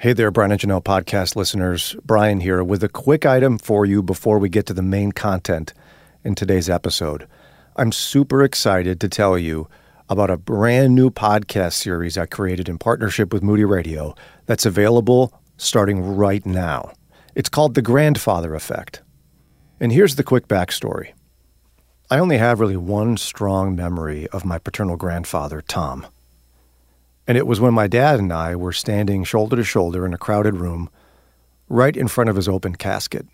Hey there, Brian and Janelle podcast listeners. Brian here with a quick item for you before we get to the main content in today's episode. I'm super excited to tell you about a brand new podcast series I created in partnership with Moody Radio that's available starting right now. It's called The Grandfather Effect. And here's the quick backstory. I only have really one strong memory of my paternal grandfather, Tom. And it was when my dad and I were standing shoulder to shoulder in a crowded room right in front of his open casket.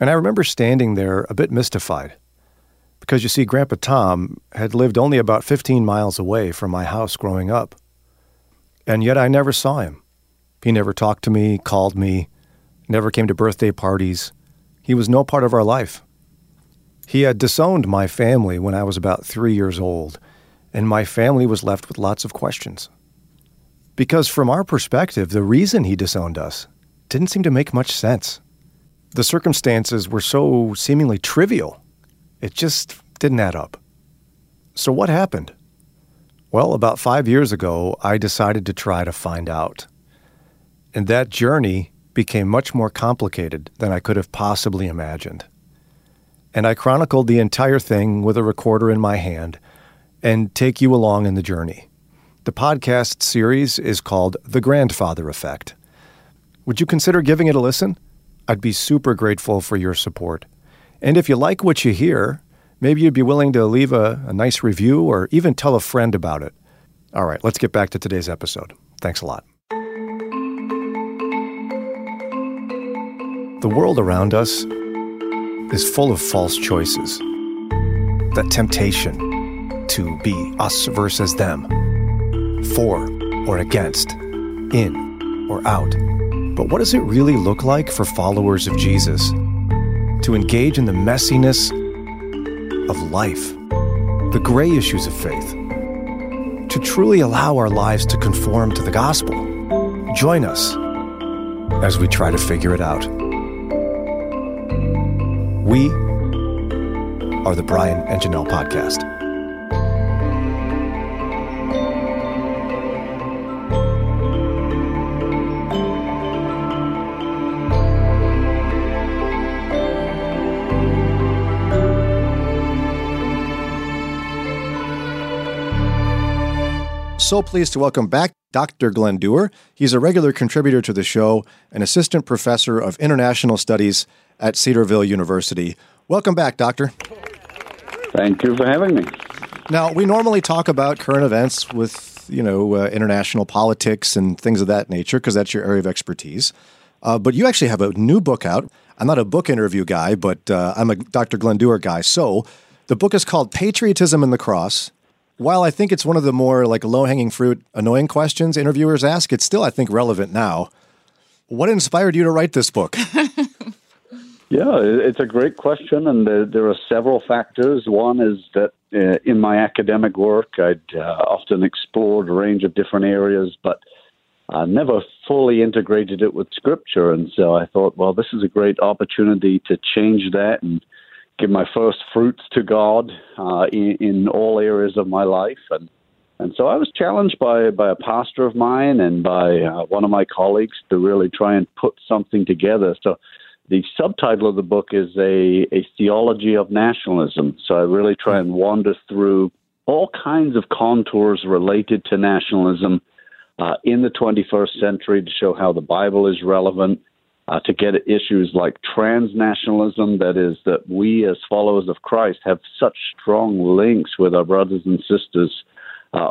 And I remember standing there a bit mystified because, you see, Grandpa Tom had lived only about 15 miles away from my house growing up. And yet I never saw him. He never talked to me, called me, never came to birthday parties. He was no part of our life. He had disowned my family when I was about 3 years old, and my family was left with lots of questions. Because from our perspective, the reason he disowned us didn't seem to make much sense. The circumstances were so seemingly trivial, it just didn't add up. So what happened? Well, about 5 years ago, I decided to try to find out. And that journey became much more complicated than I could have possibly imagined. And I chronicled the entire thing with a recorder in my hand and take you along in the journey. The podcast series is called The Grandfather Effect. Would you consider giving it a listen? I'd be super grateful for your support. And if you like what you hear, maybe you'd be willing to leave a nice review or even tell a friend about it. All right, let's get back to today's episode. Thanks a lot. The world around us is full of false choices. The temptation to be us versus them, for or against, in or out. But what does it really look like for followers of Jesus to engage in the messiness of life, the gray issues of faith, to truly allow our lives to conform to the gospel? Join us as we try to figure it out. We are the Brian and Janelle podcast. So pleased to welcome back Dr. Glenn Dewar. He's a regular contributor to the show, an assistant professor of international studies at Cedarville University. Welcome back, Doctor. Thank you for having me. Now, we normally talk about current events with, international politics and things of that nature, because that's your area of expertise. But you actually have a new book out. I'm not a book interview guy, but I'm a Dr. Glenn Dewar guy. So the book is called Patriotism and the Cross. While I think it's one of the more low-hanging fruit, annoying questions interviewers ask, it's still, I think, relevant now. What inspired you to write this book? Yeah, it's a great question, and there are several factors. One is that in my academic work, I'd often explored a range of different areas, but I never fully integrated it with Scripture. And so I thought, well, this is a great opportunity to change that and give my first fruits to God in all areas of my life. And so I was challenged by a pastor of mine and by one of my colleagues to really try and put something together. So the subtitle of the book is a theology of nationalism. So I really try and wander through all kinds of contours related to nationalism in the 21st century to show how the Bible is relevant, to get at issues like transnationalism, that is, that we as followers of Christ have such strong links with our brothers and sisters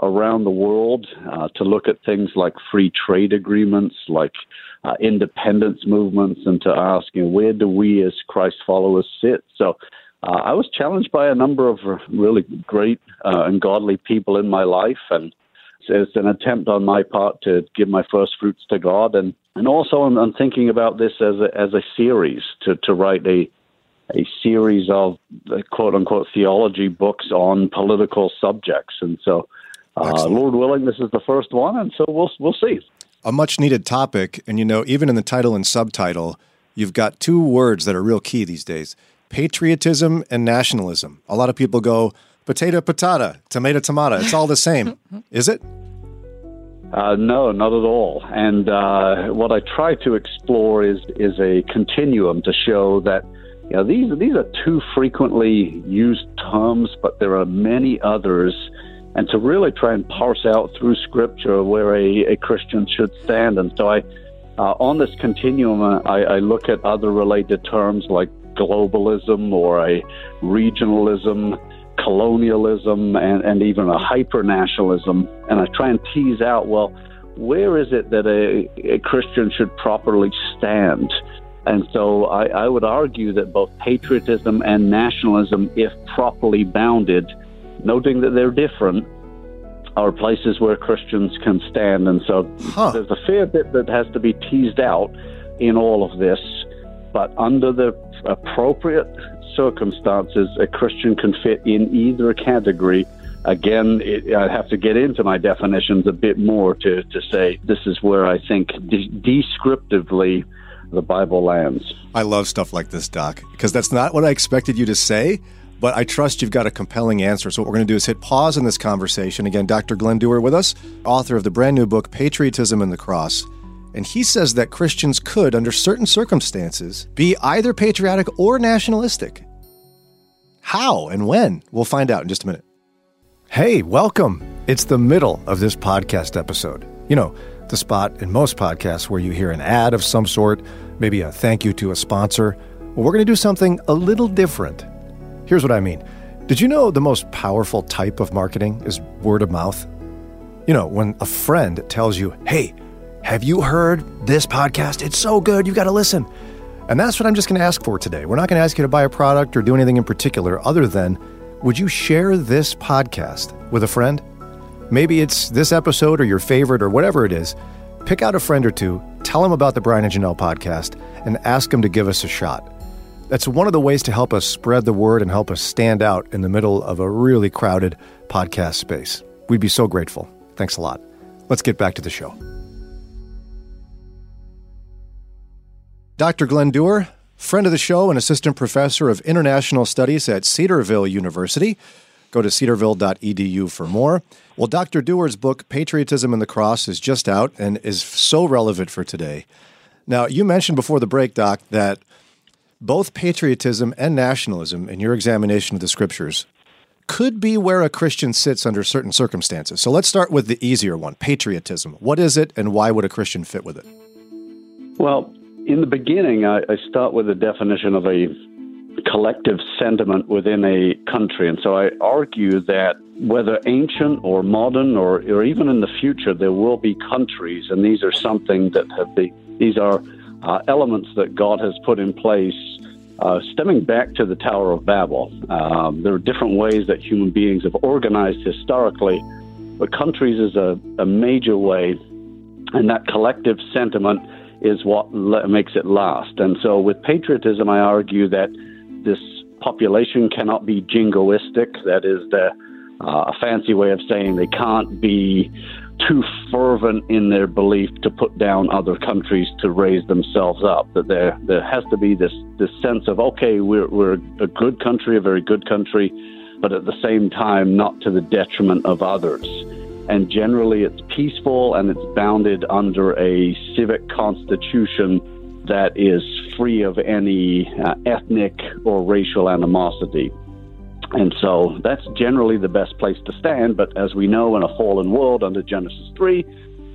around the world, to look at things like free trade agreements, like independence movements, and to ask, where do we as Christ followers sit? So I was challenged by a number of really great and godly people in my life, and it's an attempt on my part to give my first fruits to God. And also I'm thinking about this as a series, to write a series of quote-unquote theology books on political subjects. And so, Lord willing, this is the first one, and so we'll see. A much-needed topic, and even in the title and subtitle, you've got two words that are real key these days: patriotism and nationalism. A lot of people go, potato, patata, tomato, tomato. It's all the same. Is it? No, not at all. And what I try to explore is a continuum to show that, you know, these are two frequently used terms, but there are many others. And to really try and parse out through Scripture where a Christian should stand. And so I on this continuum, I look at other related terms like globalism or a regionalism, colonialism, and even a hyper-nationalism. And I try and tease out, well, where is it that a Christian should properly stand? And so I would argue that both patriotism and nationalism, if properly bounded, noting that they're different, are places where Christians can stand. And so there's a fair bit that has to be teased out in all of this. But under the appropriate circumstances, a Christian can fit in either category. Again, I'd have to get into my definitions a bit more to say this is where I think descriptively the Bible lands. I love stuff like this, Doc, because that's not what I expected you to say, but I trust you've got a compelling answer. So what we're going to do is hit pause in this conversation. Again, Dr. Glenn Dewar with us, author of the brand new book, Patriotism and the Cross. And he says that Christians could, under certain circumstances, be either patriotic or nationalistic. How and when? We'll find out in just a minute. Hey, welcome. It's the middle of this podcast episode. You know, the spot in most podcasts where you hear an ad of some sort, maybe a thank you to a sponsor. Well, we're going to do something a little different. Here's what I mean. Did you know the most powerful type of marketing is word of mouth? You know, when a friend tells you, hey, have you heard this podcast? It's so good. You've got to listen. And that's what I'm just going to ask for today. We're not going to ask you to buy a product or do anything in particular other than, would you share this podcast with a friend? Maybe it's this episode or your favorite or whatever it is. Pick out a friend or two, tell them about the Brian and Janelle podcast, and ask them to give us a shot. That's one of the ways to help us spread the word and help us stand out in the middle of a really crowded podcast space. We'd be so grateful. Thanks a lot. Let's get back to the show. Dr. Glenn Dewar, friend of the show and assistant professor of international studies at Cedarville University. Go to cedarville.edu for more. Well, Dr. Dewar's book, Patriotism and the Cross, is just out and is so relevant for today. Now, you mentioned before the break, Doc, that both patriotism and nationalism, in your examination of the Scriptures, could be where a Christian sits under certain circumstances. So let's start with the easier one, patriotism. What is it, and why would a Christian fit with it? Well, in the beginning, I start with the definition of a collective sentiment within a country. And so I argue that whether ancient or modern or even in the future, there will be countries, and these are something that have elements that God has put in place stemming back to the Tower of Babel. There are different ways that human beings have organized historically, but countries is a major way, and that collective sentiment is what makes it last. And so with patriotism, I argue that this population cannot be jingoistic. That is a fancy way of saying they can't be too fervent in their belief to put down other countries to raise themselves up. That there has to be this sense of, okay, we're a good country, a very good country, but at the same time, not to the detriment of others. And generally it's peaceful and it's bounded under a civic constitution that is free of any ethnic or racial animosity. And so that's generally the best place to stand. But as we know, in a fallen world under Genesis 3,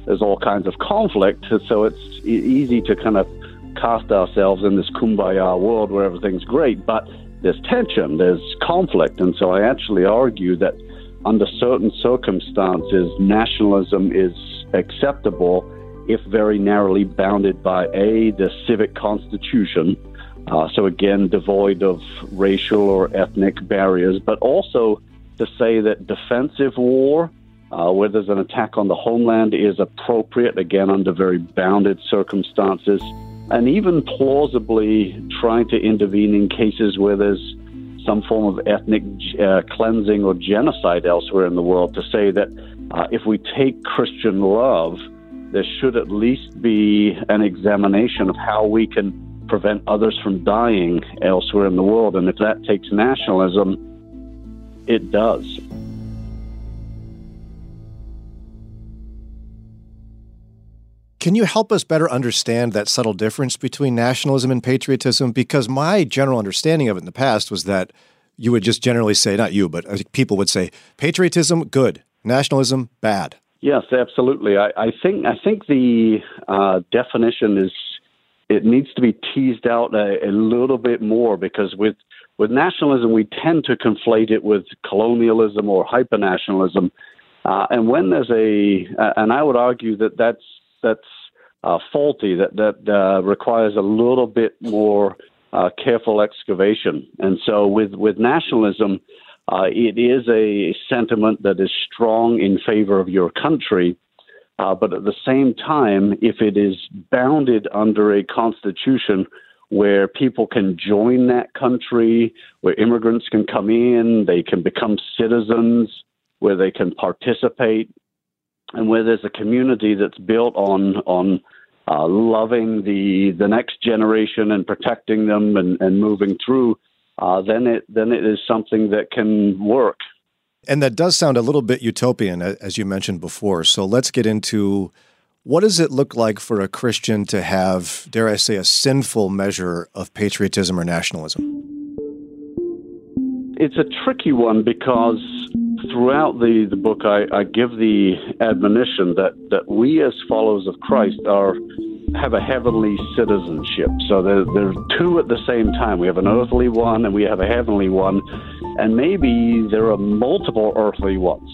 there's all kinds of conflict. So it's easy to kind of cast ourselves in this kumbaya world where everything's great. But there's tension, there's conflict. And so I actually argue that under certain circumstances, nationalism is acceptable if very narrowly bounded by, A, the civic constitution, so again, devoid of racial or ethnic barriers, but also to say that defensive war, where there's an attack on the homeland, is appropriate, again, under very bounded circumstances, and even plausibly trying to intervene in cases where there's some form of ethnic cleansing or genocide elsewhere in the world, to say that if we take Christian love, there should at least be an examination of how we can prevent others from dying elsewhere in the world. And if that takes nationalism, it does. Can you help us better understand that subtle difference between nationalism and patriotism? Because my general understanding of it in the past was that you would just generally say, not you, but people would say, patriotism, good. Nationalism, bad. Yes, absolutely. I think the definition is, it needs to be teased out a little bit more, because with nationalism, we tend to conflate it with colonialism or hyper-nationalism. And when there's and I would argue that that's faulty, that requires a little bit more careful excavation. And so with nationalism, it is a sentiment that is strong in favor of your country. But at the same time, if it is bounded under a constitution where people can join that country, where immigrants can come in, they can become citizens, where they can participate, and where there's a community that's built on loving the next generation and protecting them and moving through, then it is something that can work. And that does sound a little bit utopian, as you mentioned before. So let's get into, what does it look like for a Christian to have, dare I say, a sinful measure of patriotism or nationalism? It's a tricky one, because throughout the book, I give the admonition that we as followers of Christ have a heavenly citizenship. So there are two at the same time. We have an earthly one and we have a heavenly one. And maybe there are multiple earthly ones.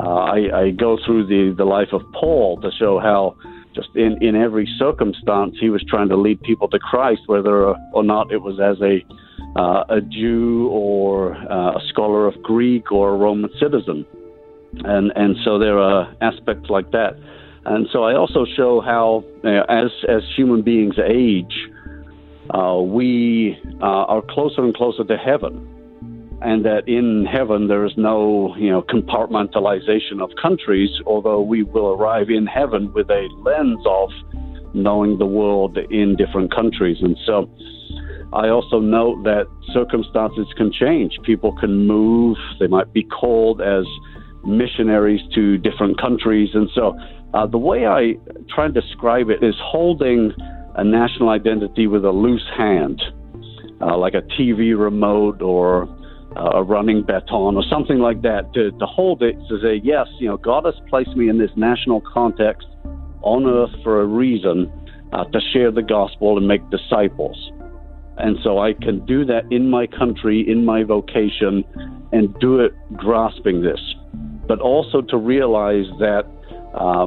I go through the life of Paul to show how just in every circumstance he was trying to lead people to Christ, whether or not it was as a Jew or a scholar of Greek or a Roman citizen. And so there are aspects like that. And so I also show how, as human beings age, we are closer and closer to heaven. And that in heaven, there is no, compartmentalization of countries, although we will arrive in heaven with a lens of knowing the world in different countries. And so I also note that circumstances can change. People can move. They might be called as missionaries to different countries. And so the way I try and describe it is holding a national identity with a loose hand, like a TV remote or a running baton or something like that, to hold it to say, yes, God has placed me in this national context on earth for a reason, to share the gospel and make disciples. And so I can do that in my country, in my vocation, and do it grasping this. But also to realize that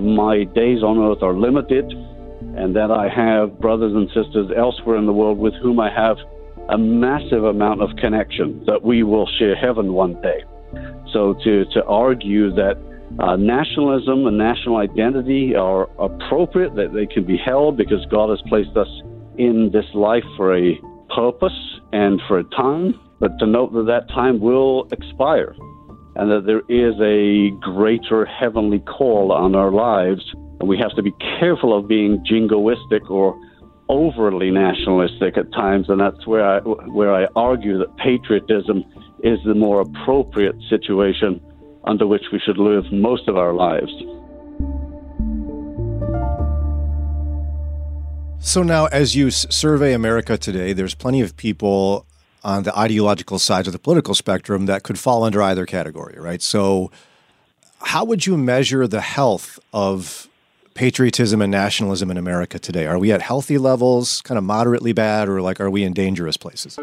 my days on earth are limited, and that I have brothers and sisters elsewhere in the world with whom I have a massive amount of connection, that we will share heaven one day. So to argue that nationalism and national identity are appropriate, that they can be held because God has placed us in this life for a purpose and for a time, but to note that that time will expire, and that there is a greater heavenly call on our lives, and we have to be careful of being jingoistic or overly nationalistic at times. And that's where I argue that patriotism is the more appropriate situation under which we should live most of our lives. So now, as you survey America today, there's plenty of people on the ideological side of the political spectrum that could fall under either category, right? So how would you measure the health of patriotism and nationalism in America today? Are we at healthy levels, kind of moderately bad, or are we in dangerous places?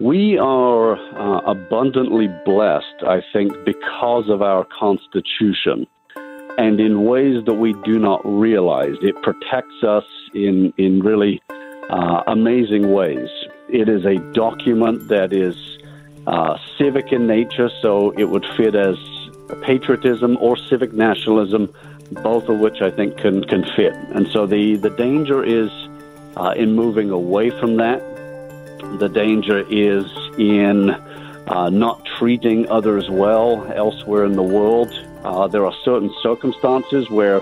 We are abundantly blessed, I think, because of our Constitution, and in ways that we do not realize. It protects us in really amazing ways. It is a document that is civic in nature, so it would fit as patriotism or civic nationalism, both of which I think can fit. And so the danger is in moving away from that. The danger is in not treating others well elsewhere in the world. There are certain circumstances where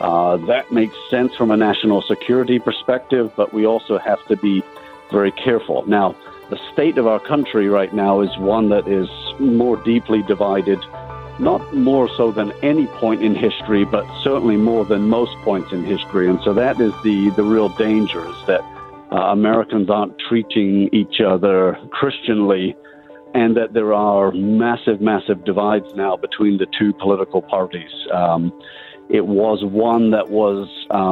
that makes sense from a national security perspective, but we also have to be very careful. Now, The state of our country right now is one that is more deeply divided, not more so than any point in history, but certainly more than most points in history. And so that is the real danger, is that Americans aren't treating each other Christianly, and that there are massive, massive divides now between the two political parties. It was one that was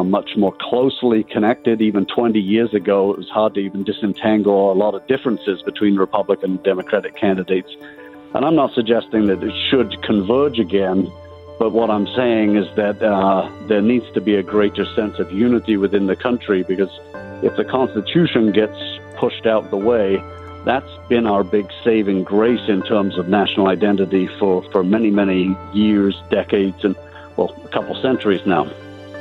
much more closely connected. Even 20 years ago, it was hard to even disentangle a lot of differences between Republican and Democratic candidates. And I'm not suggesting that it should converge again, but what I'm saying is that there needs to be a greater sense of unity within the country, because if the Constitution gets pushed out the way, that's been our big saving grace in terms of national identity for many, many years, decades, and a couple centuries now.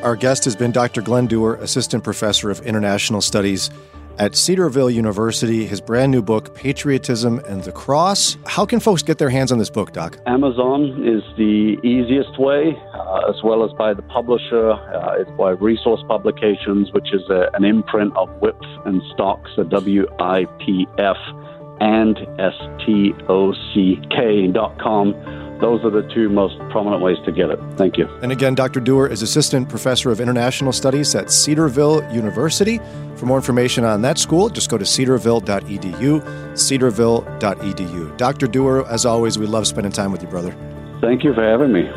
Our guest has been Dr. Glenn Dewar, Assistant Professor of International Studies at Cedarville University. His brand new book, Patriotism and the Cross. How can folks get their hands on this book, Doc? Amazon is the easiest way, as well as by the publisher. It's by Resource Publications, which is an imprint of WIPF and Stock, so WIPF and STOCK.com. Those are the two most prominent ways to get it. Thank you. And again, Dr. Dewar is Assistant Professor of International Studies at Cedarville University. For more information on that school, just go to cedarville.edu, cedarville.edu. Dr. Dewar, as always, we love spending time with you, brother. Thank you for having me.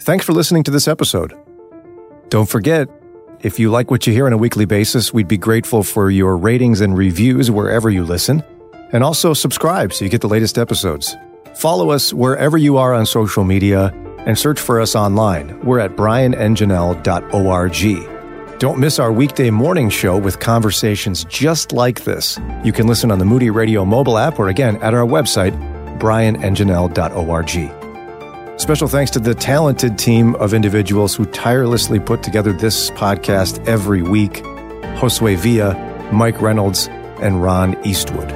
Thanks for listening to this episode. Don't forget, if you like what you hear on a weekly basis, we'd be grateful for your ratings and reviews wherever you listen. And also subscribe so you get the latest episodes. Follow us wherever you are on social media and search for us online. We're at brianandjanelle.org. Don't miss our weekday morning show with conversations just like this. You can listen on the Moody Radio mobile app or, again, at our website, brianandjanelle.org. Special thanks to the talented team of individuals who tirelessly put together this podcast every week: Josue Villa, Mike Reynolds, and Ron Eastwood.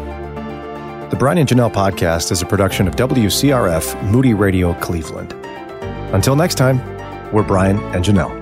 The Brian and Janelle Podcast is a production of WCRF Moody Radio Cleveland. Until next time, we're Brian and Janelle.